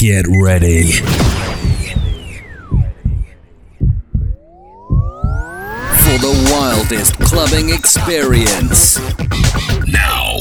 Get ready for the wildest clubbing experience. Now.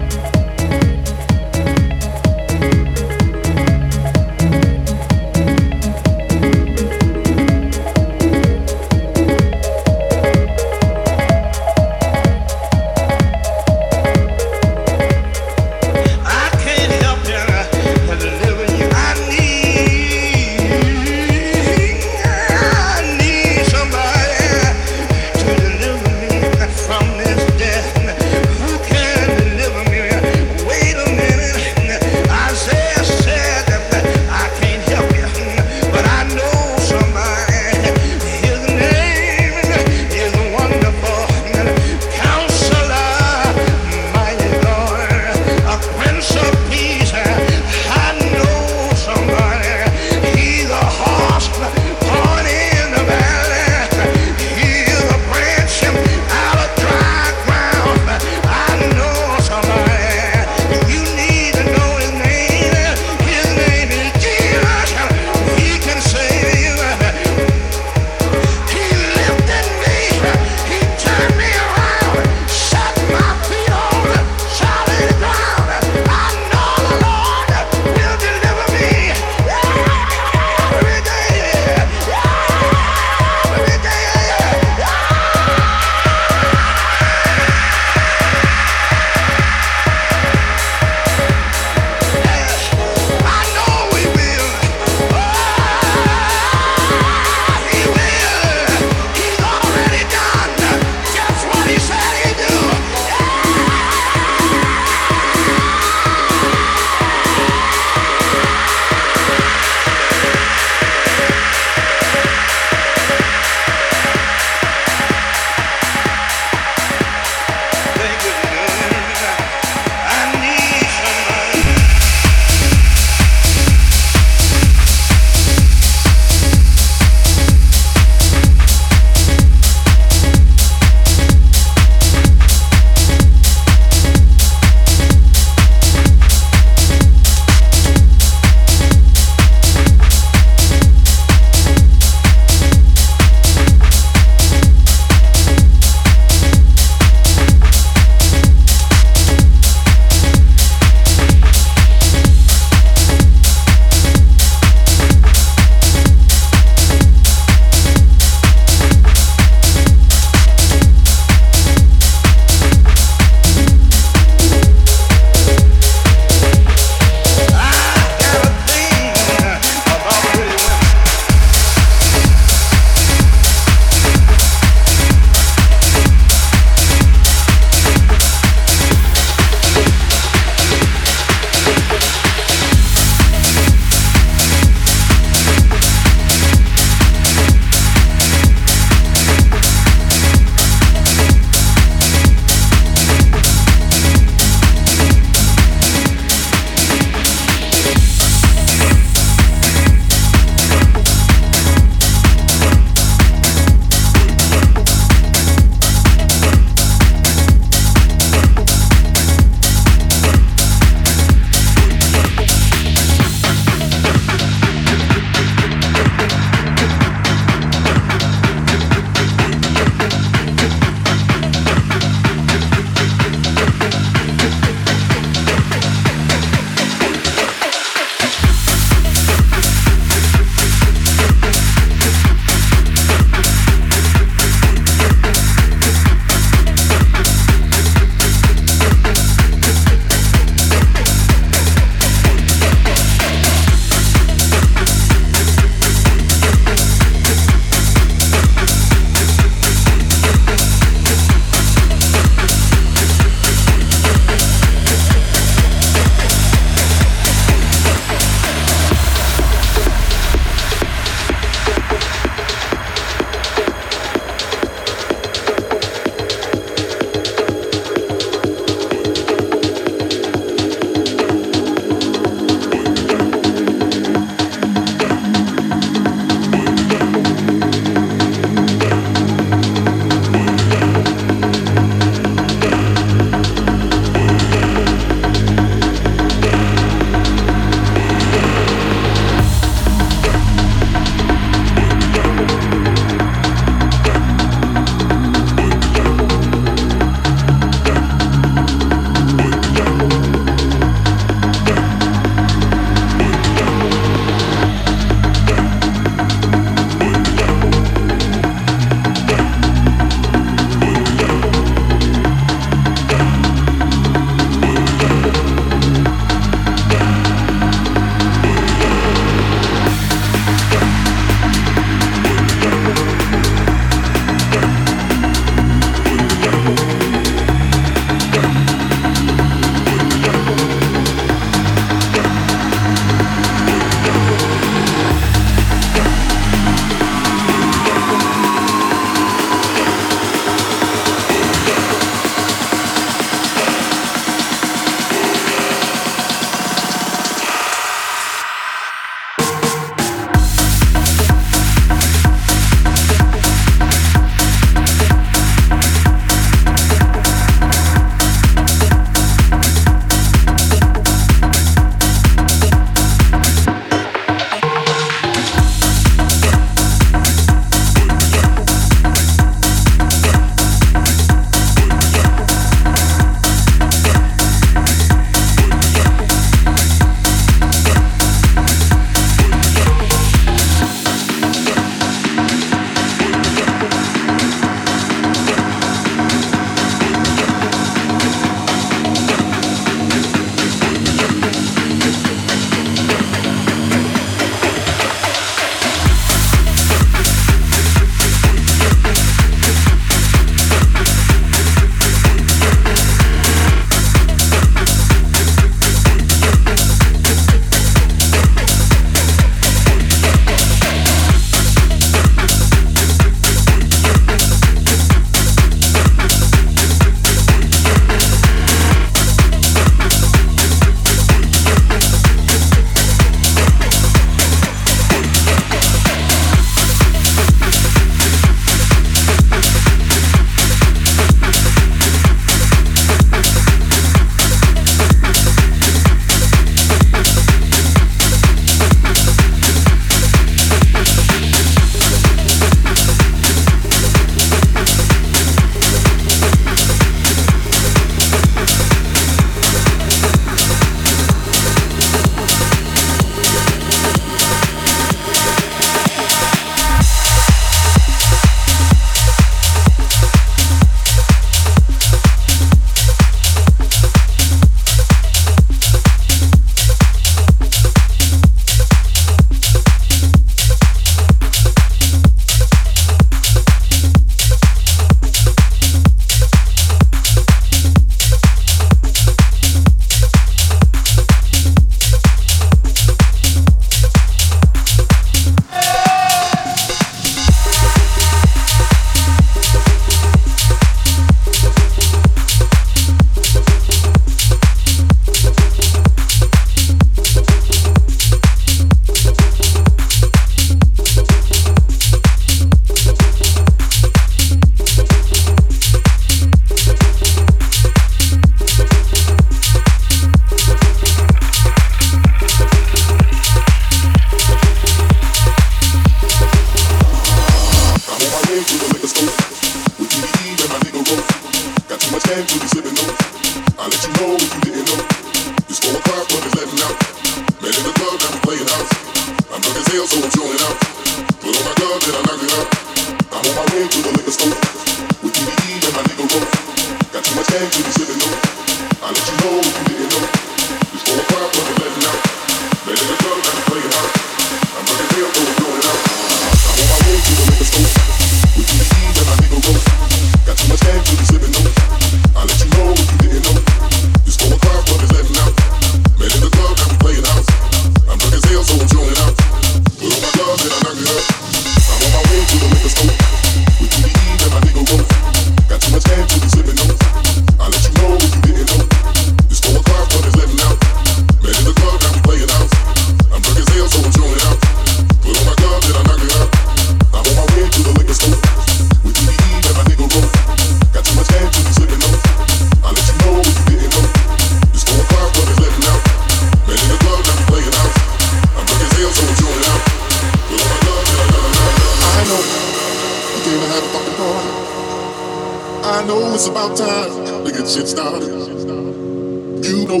about time to get shit started. You know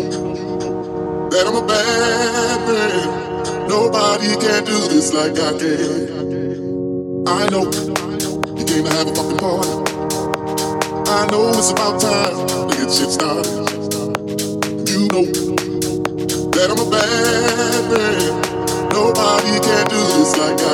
that I'm a bad man. Nobody can do this like I can. I know you came to have a fucking party. I know it's about time to get shit started. You know that I'm a bad man. Nobody can do this like I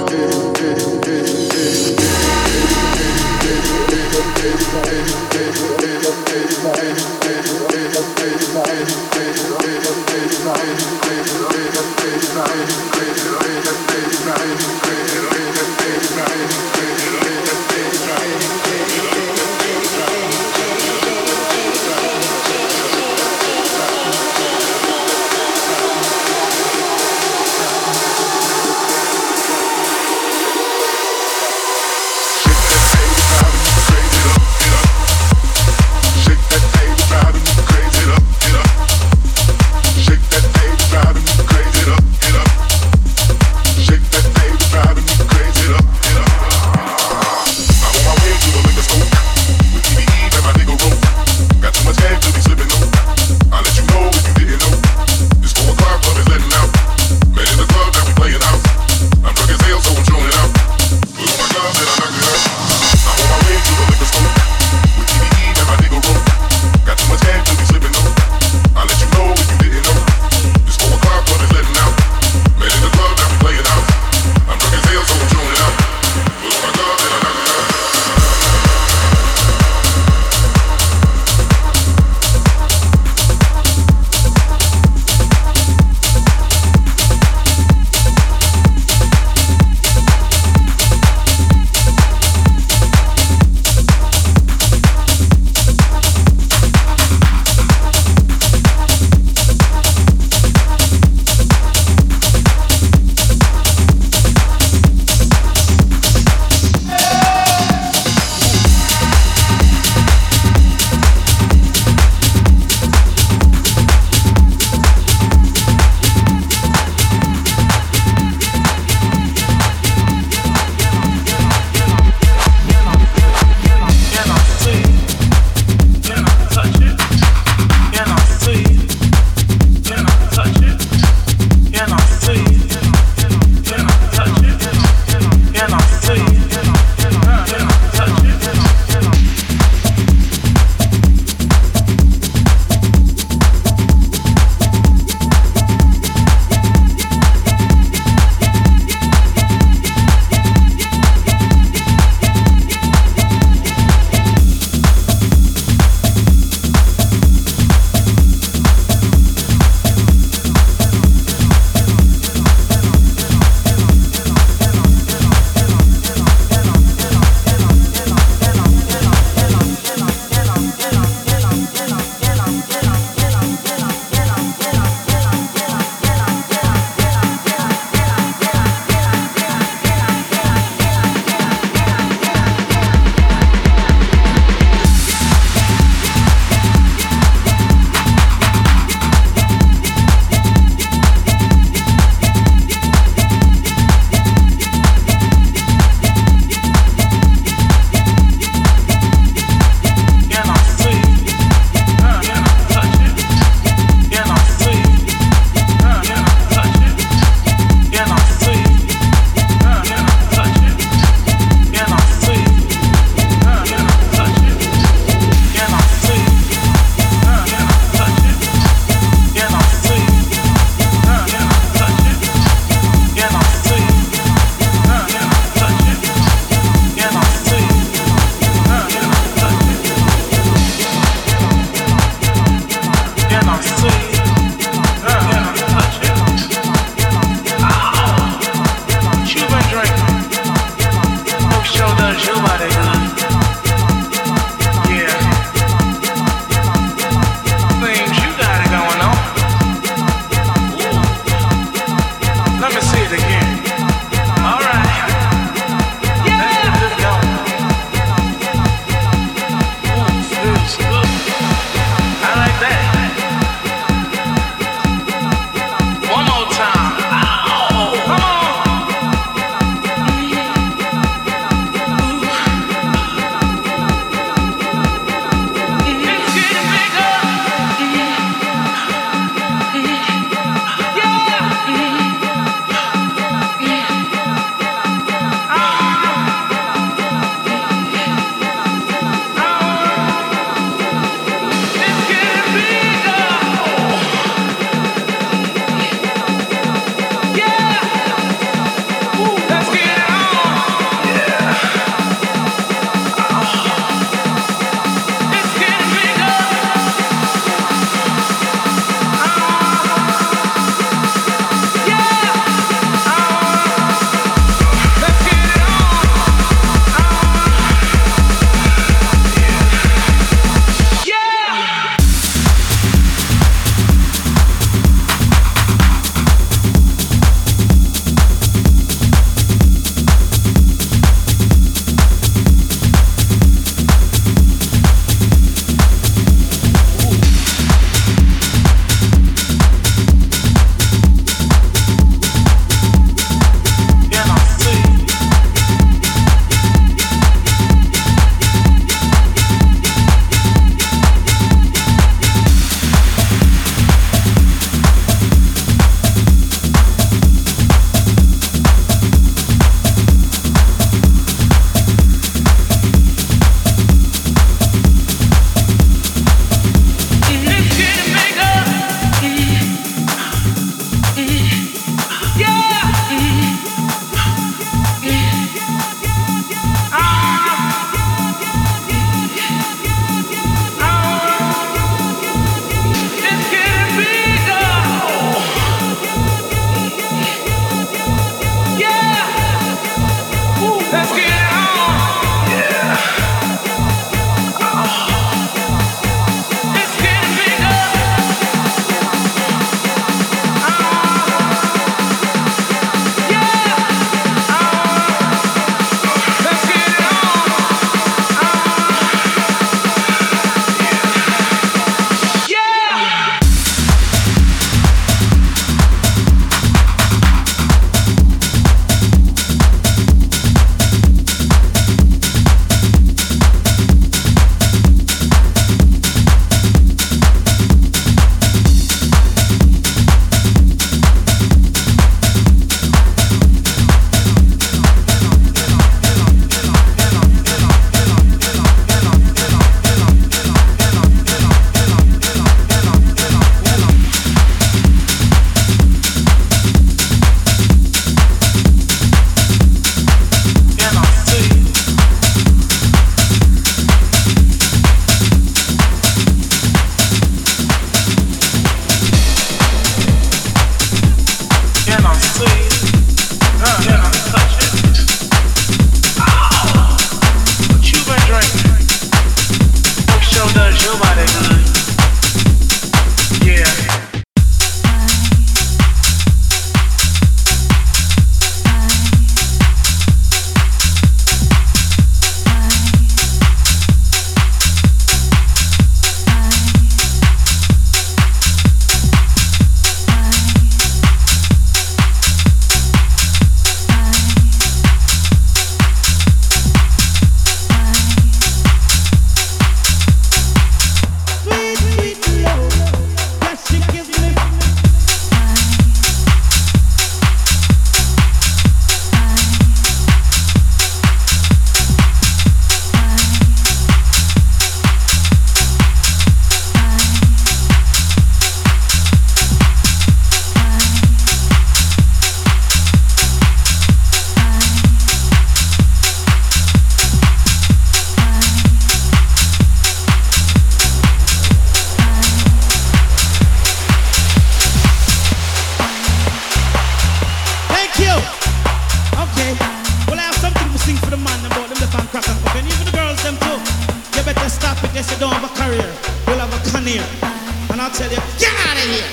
I'll tell you, get out of here.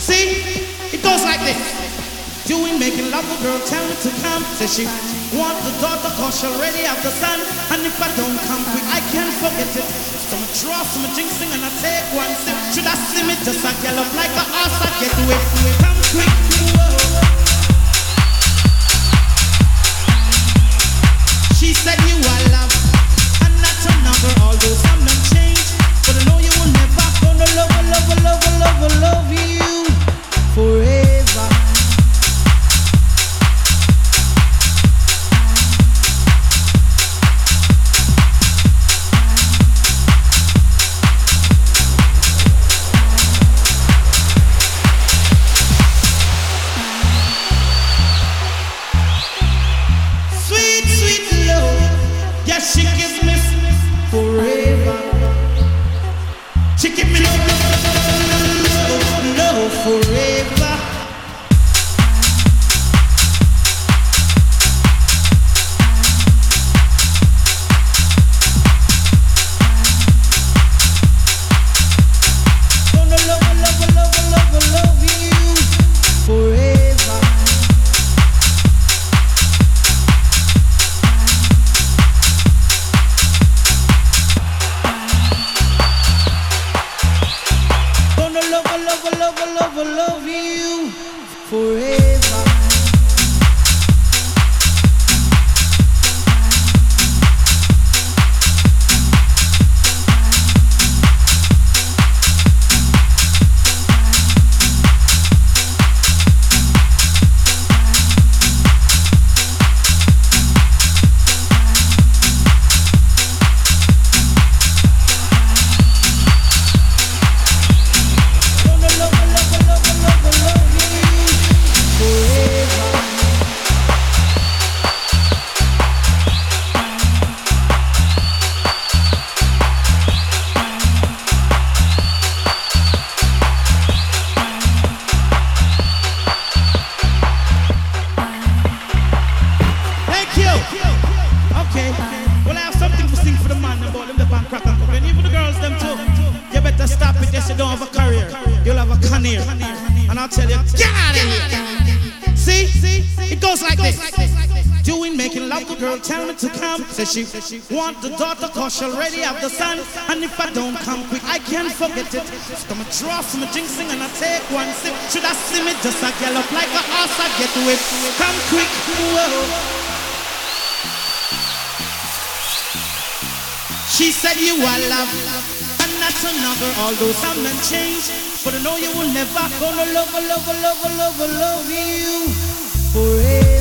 See, it goes like this. You ain't making love, a girl tell me to come. Says she want the daughter cause she already have the son. And if I don't come quick, I can't forget it. So I draw some jinxing and I take one sip. Should I slim it just like yellow like an ass, I get wet. Come quick, she said you are love, and that's another, although some don't change. But I know you will never gonna love you forever. She want the daughter cause she already have the son. And if I don't come quick, I can't forget it. So I'ma draw some jinxing and I take one sip. Should I slim it just like yellow like an ass, I get whipped. Come quick, whoa. She said you are love, and that's another, although some men change. But I know you will never gonna love you forever.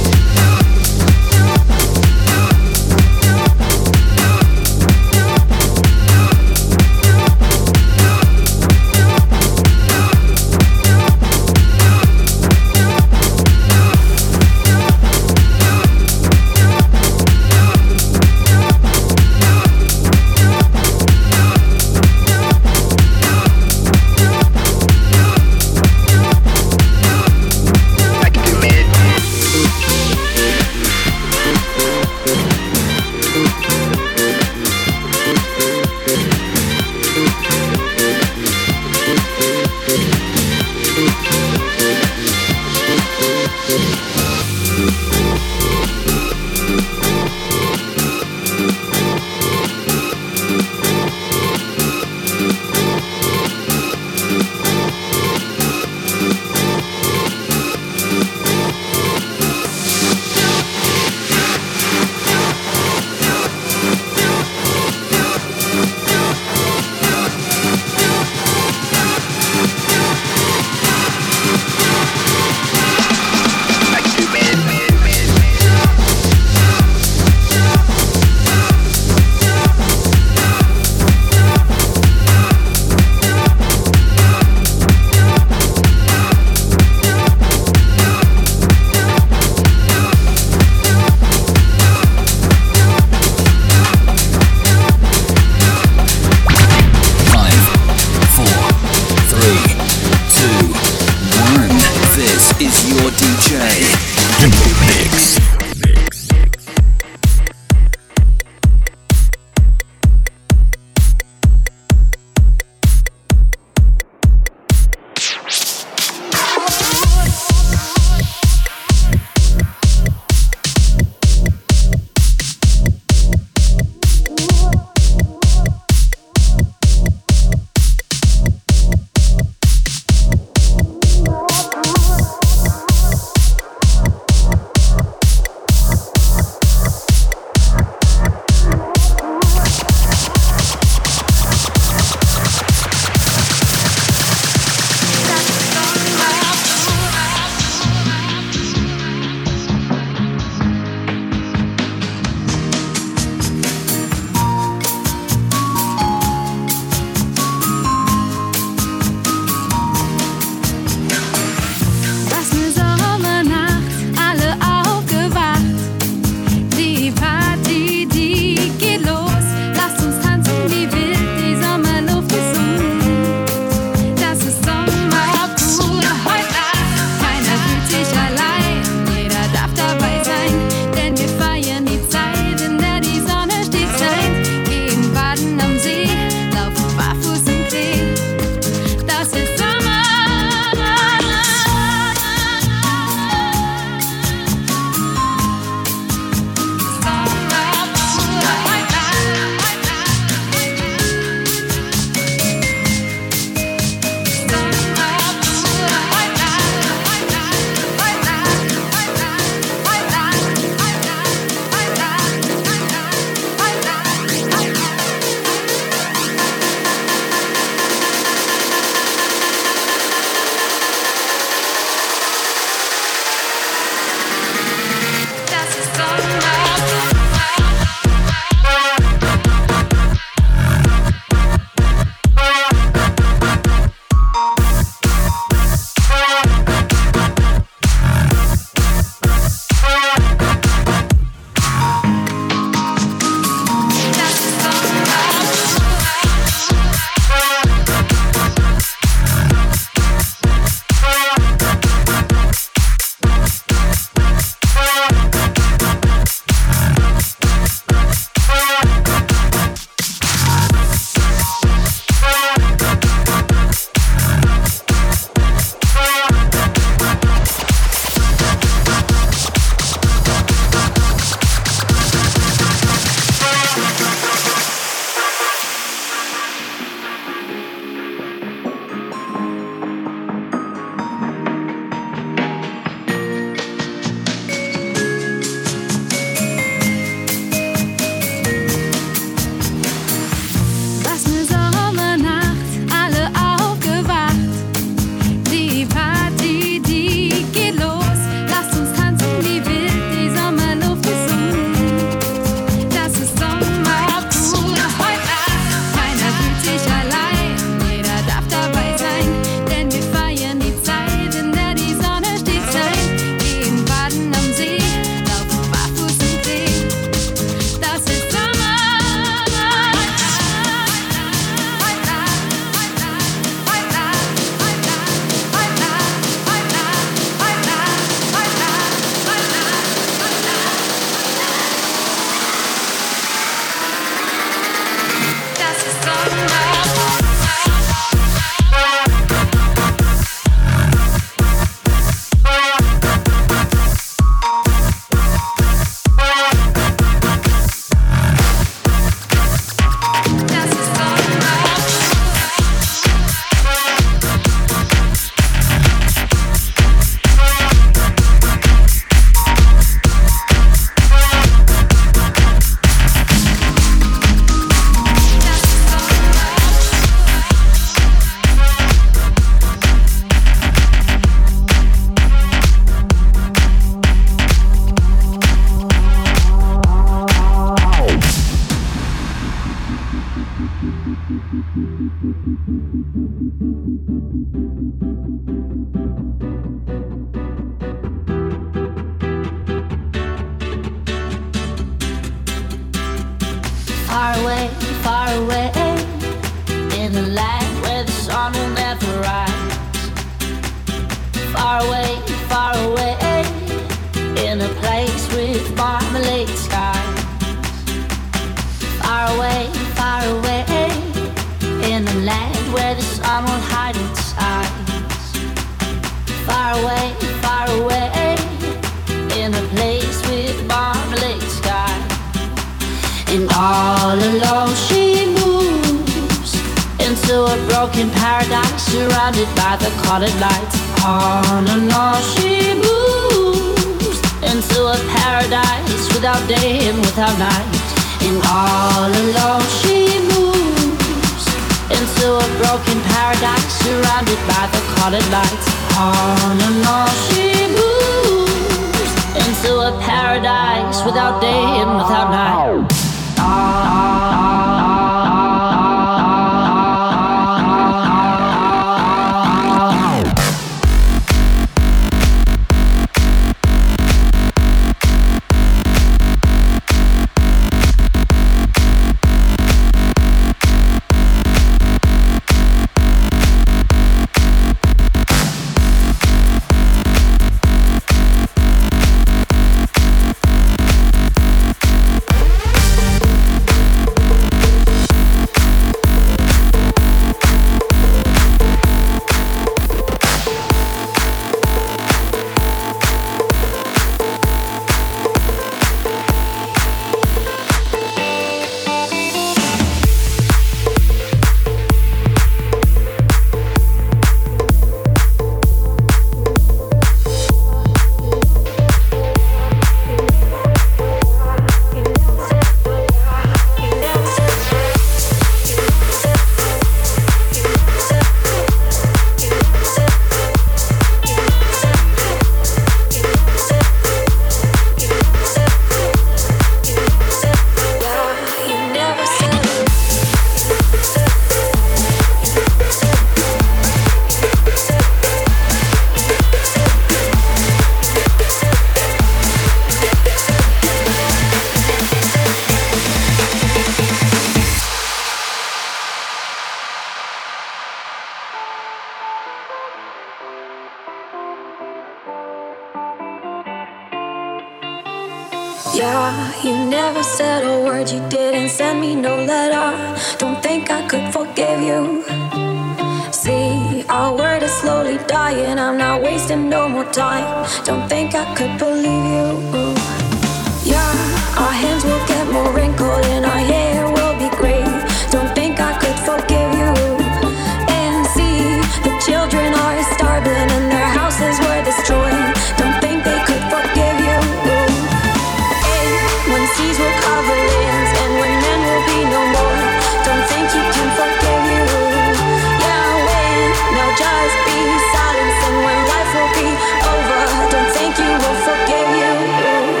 Over. Don't think you will forgive you.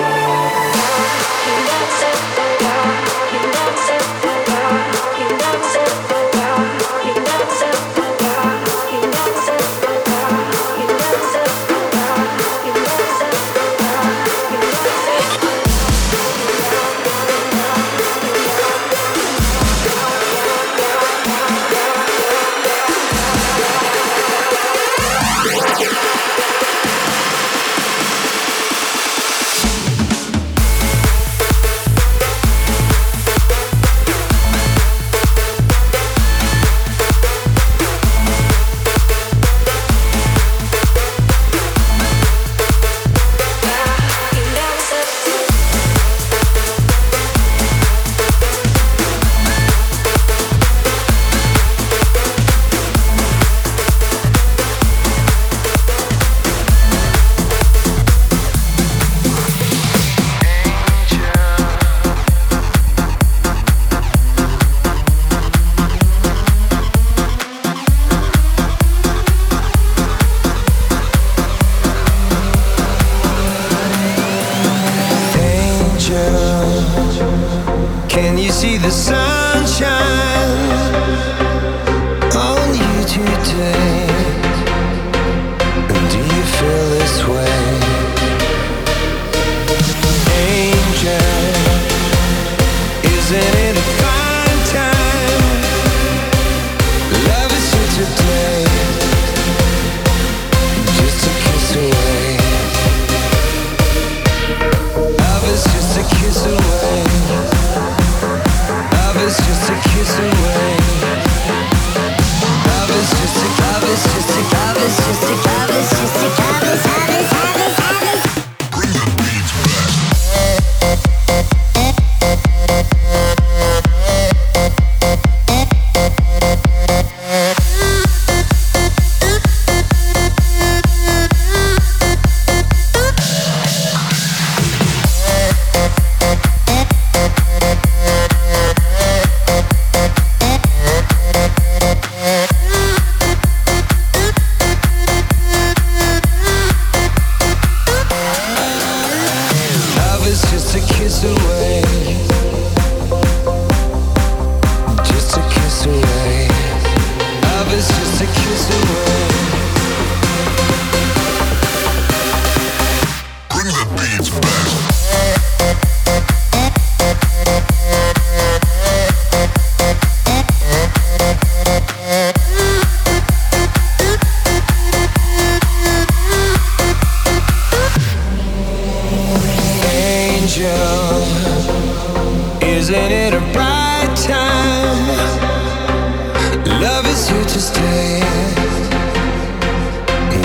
Love is here to stay,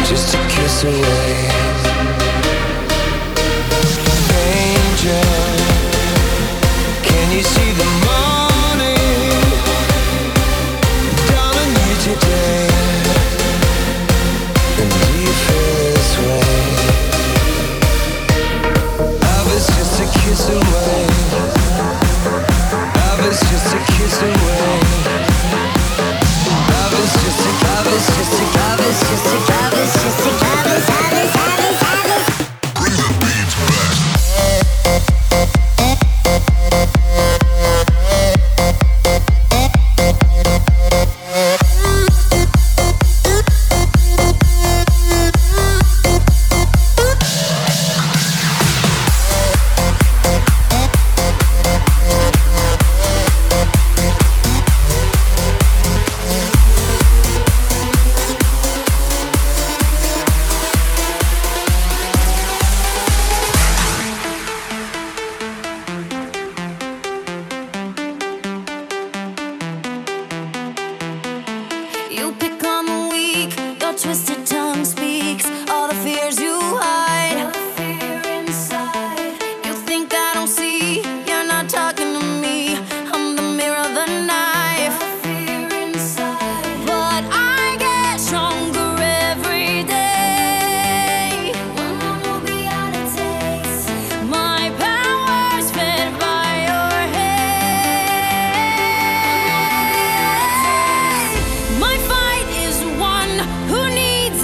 just a kiss away. Angel, can you see the morning dawn on you today? And do you feel this way? Love is just a kiss away. Love is just a kiss away. Who needs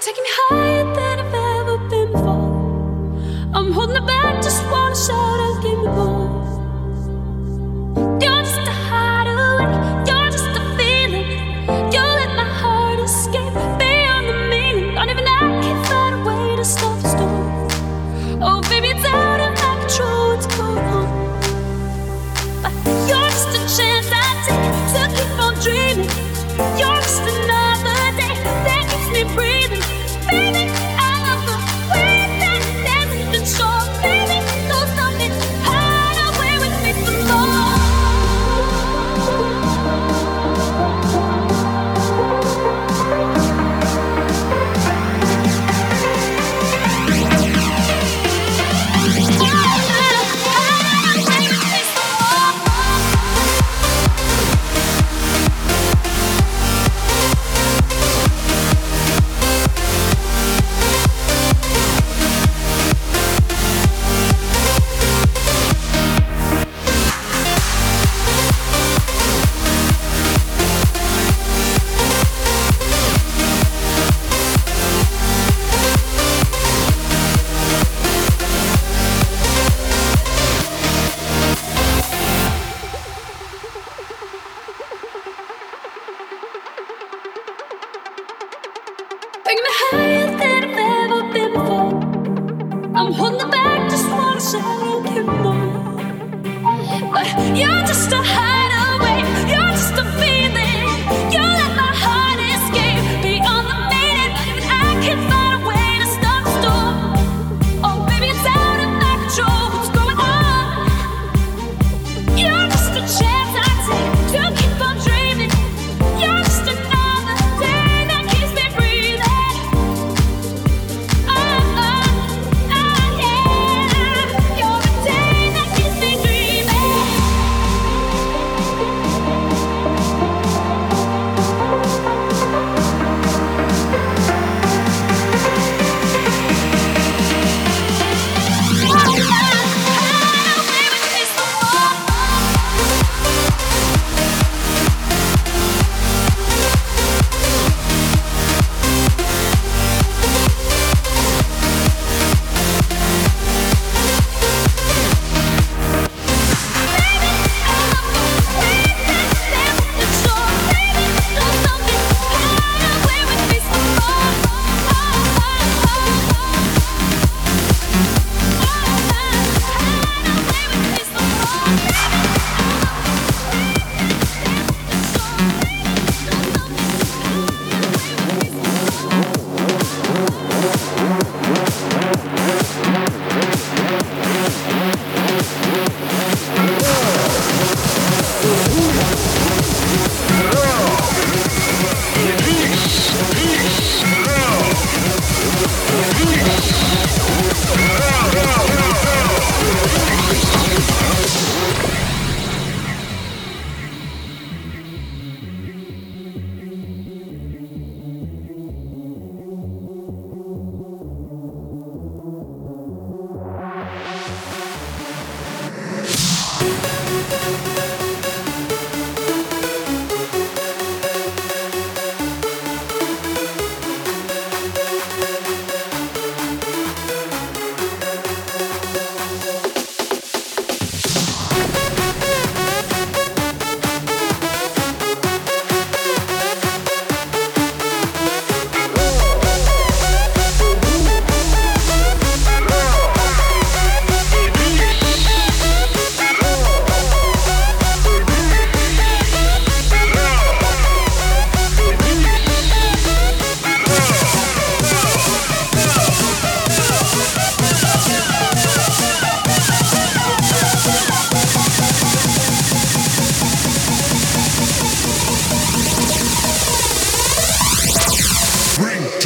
taking me higher than I've ever been before. I'm holding it back, just wanna shout out, give me more. You're just a hideaway, you're just a feeling. You let my heart escape beyond the meaning. Not even I can find a way to stop the storm. Oh baby, it's out of my control, it's going on. But you're just a chance I take to keep on dreaming. You're just another day that keeps me breathing. Baby, I love the way that we've been shown. Baby, don't stop it, hide away with me for taking me higher than I've ever been before. I'm holding it back, just wanna shout out, give me more. But you're just a hideaway, you're just a feeling. You let my heart escape beyond the meaning, and I can't find a way to stop the storm. Oh baby, it's out of my control, what's going on? You're just a chance I take to keep on dreaming. You're just another day that keeps me breathing.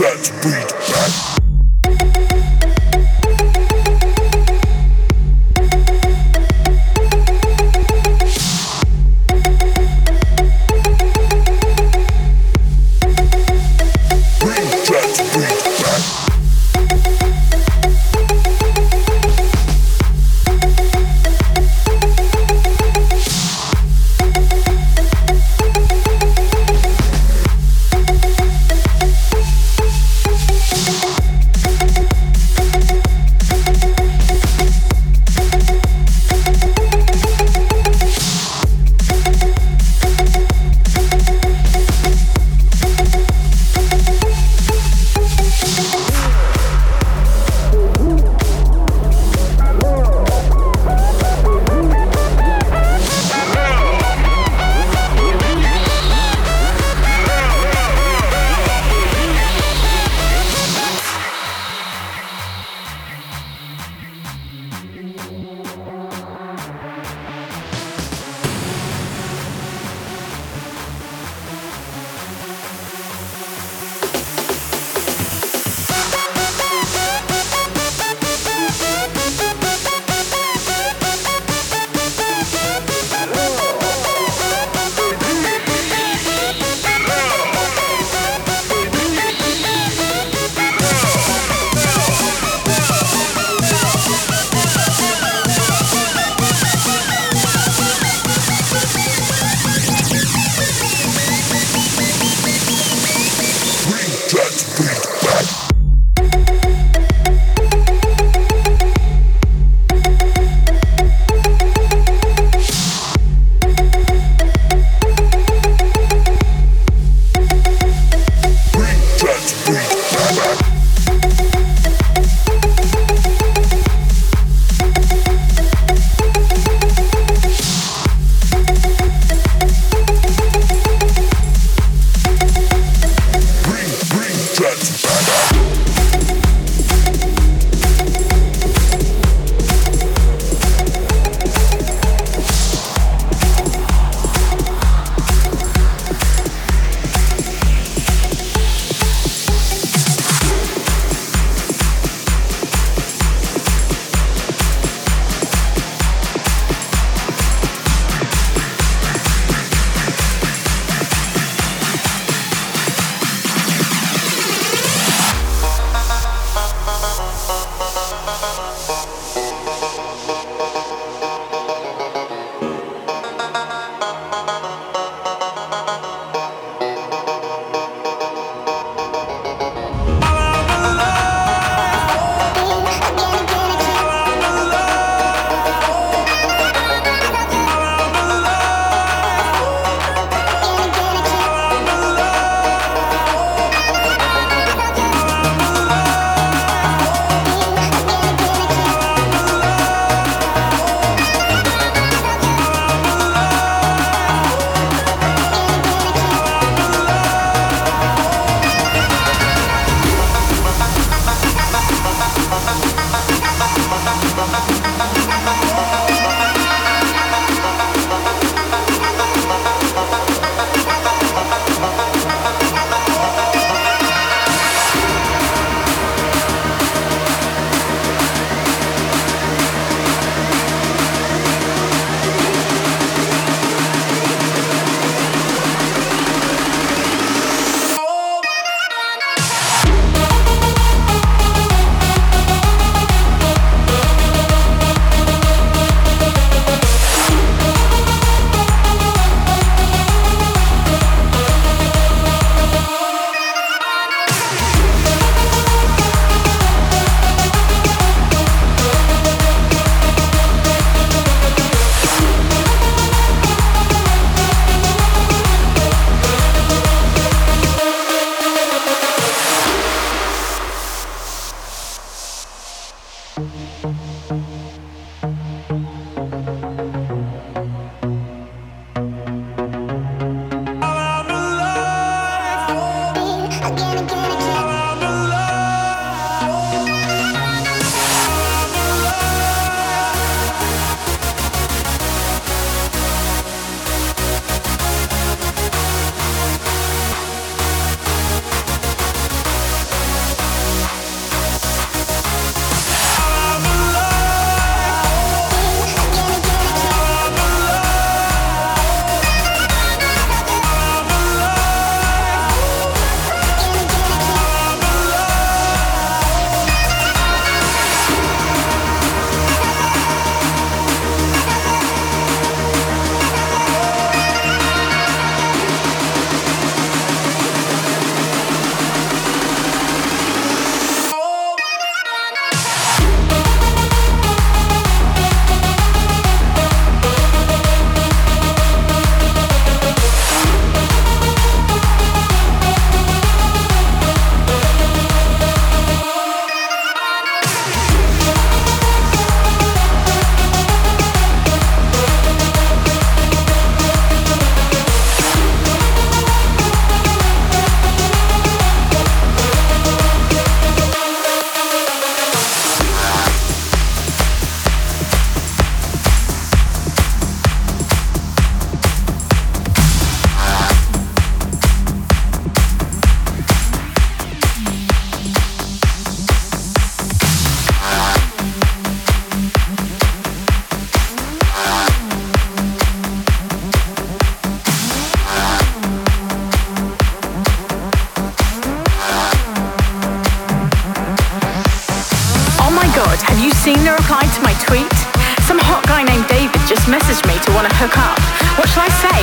Let's beat back.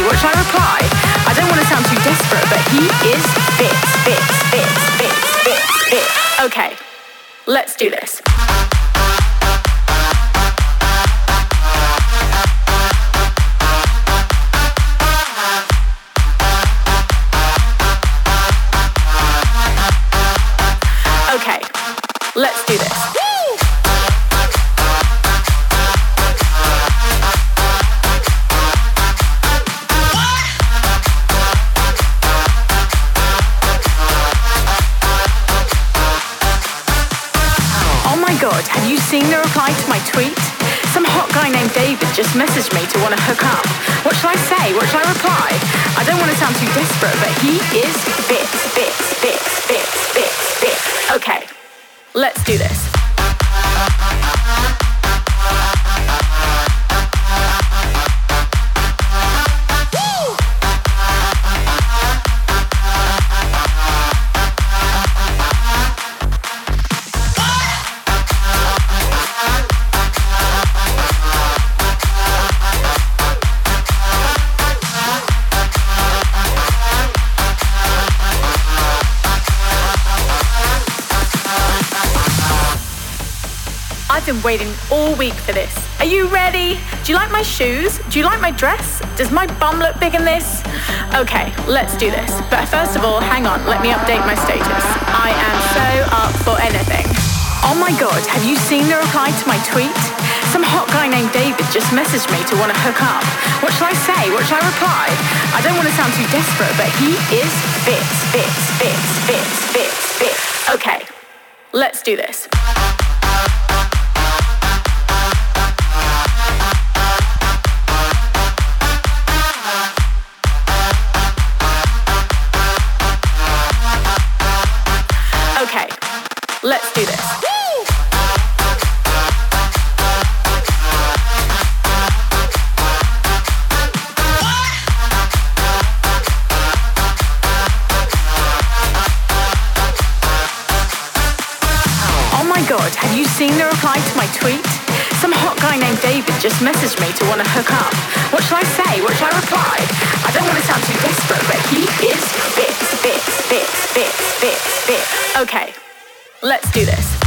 What shall I reply? I don't want to sound too desperate, but he is fit. Okay, let's do this. Okay, let's do this. God, have you seen the reply to my tweet? Some hot guy named David just messaged me to want to hook up. What shall I say? What shall I reply? I don't want to sound too desperate, but he is bit. Okay, let's do this. I've been waiting all week for this. Are you ready? Do you like my shoes? Do you like my dress? Does my bum look big in this? Okay, let's do this. But first of all, hang on, let me update my status. I am so up for anything. Oh my God, have you seen the reply to my tweet? Some hot guy named David just messaged me to want to hook up. What shall I say? What shall I reply? I don't want to sound too desperate, but he is fit. Okay, let's do this. Okay, let's do this. Woo! Oh my God, have you seen the reply to my tweet? Some hot guy named David just messaged me to want to hook up. What shall I say? What shall I reply? I don't want to sound too desperate, but he is fit. Okay, let's do this.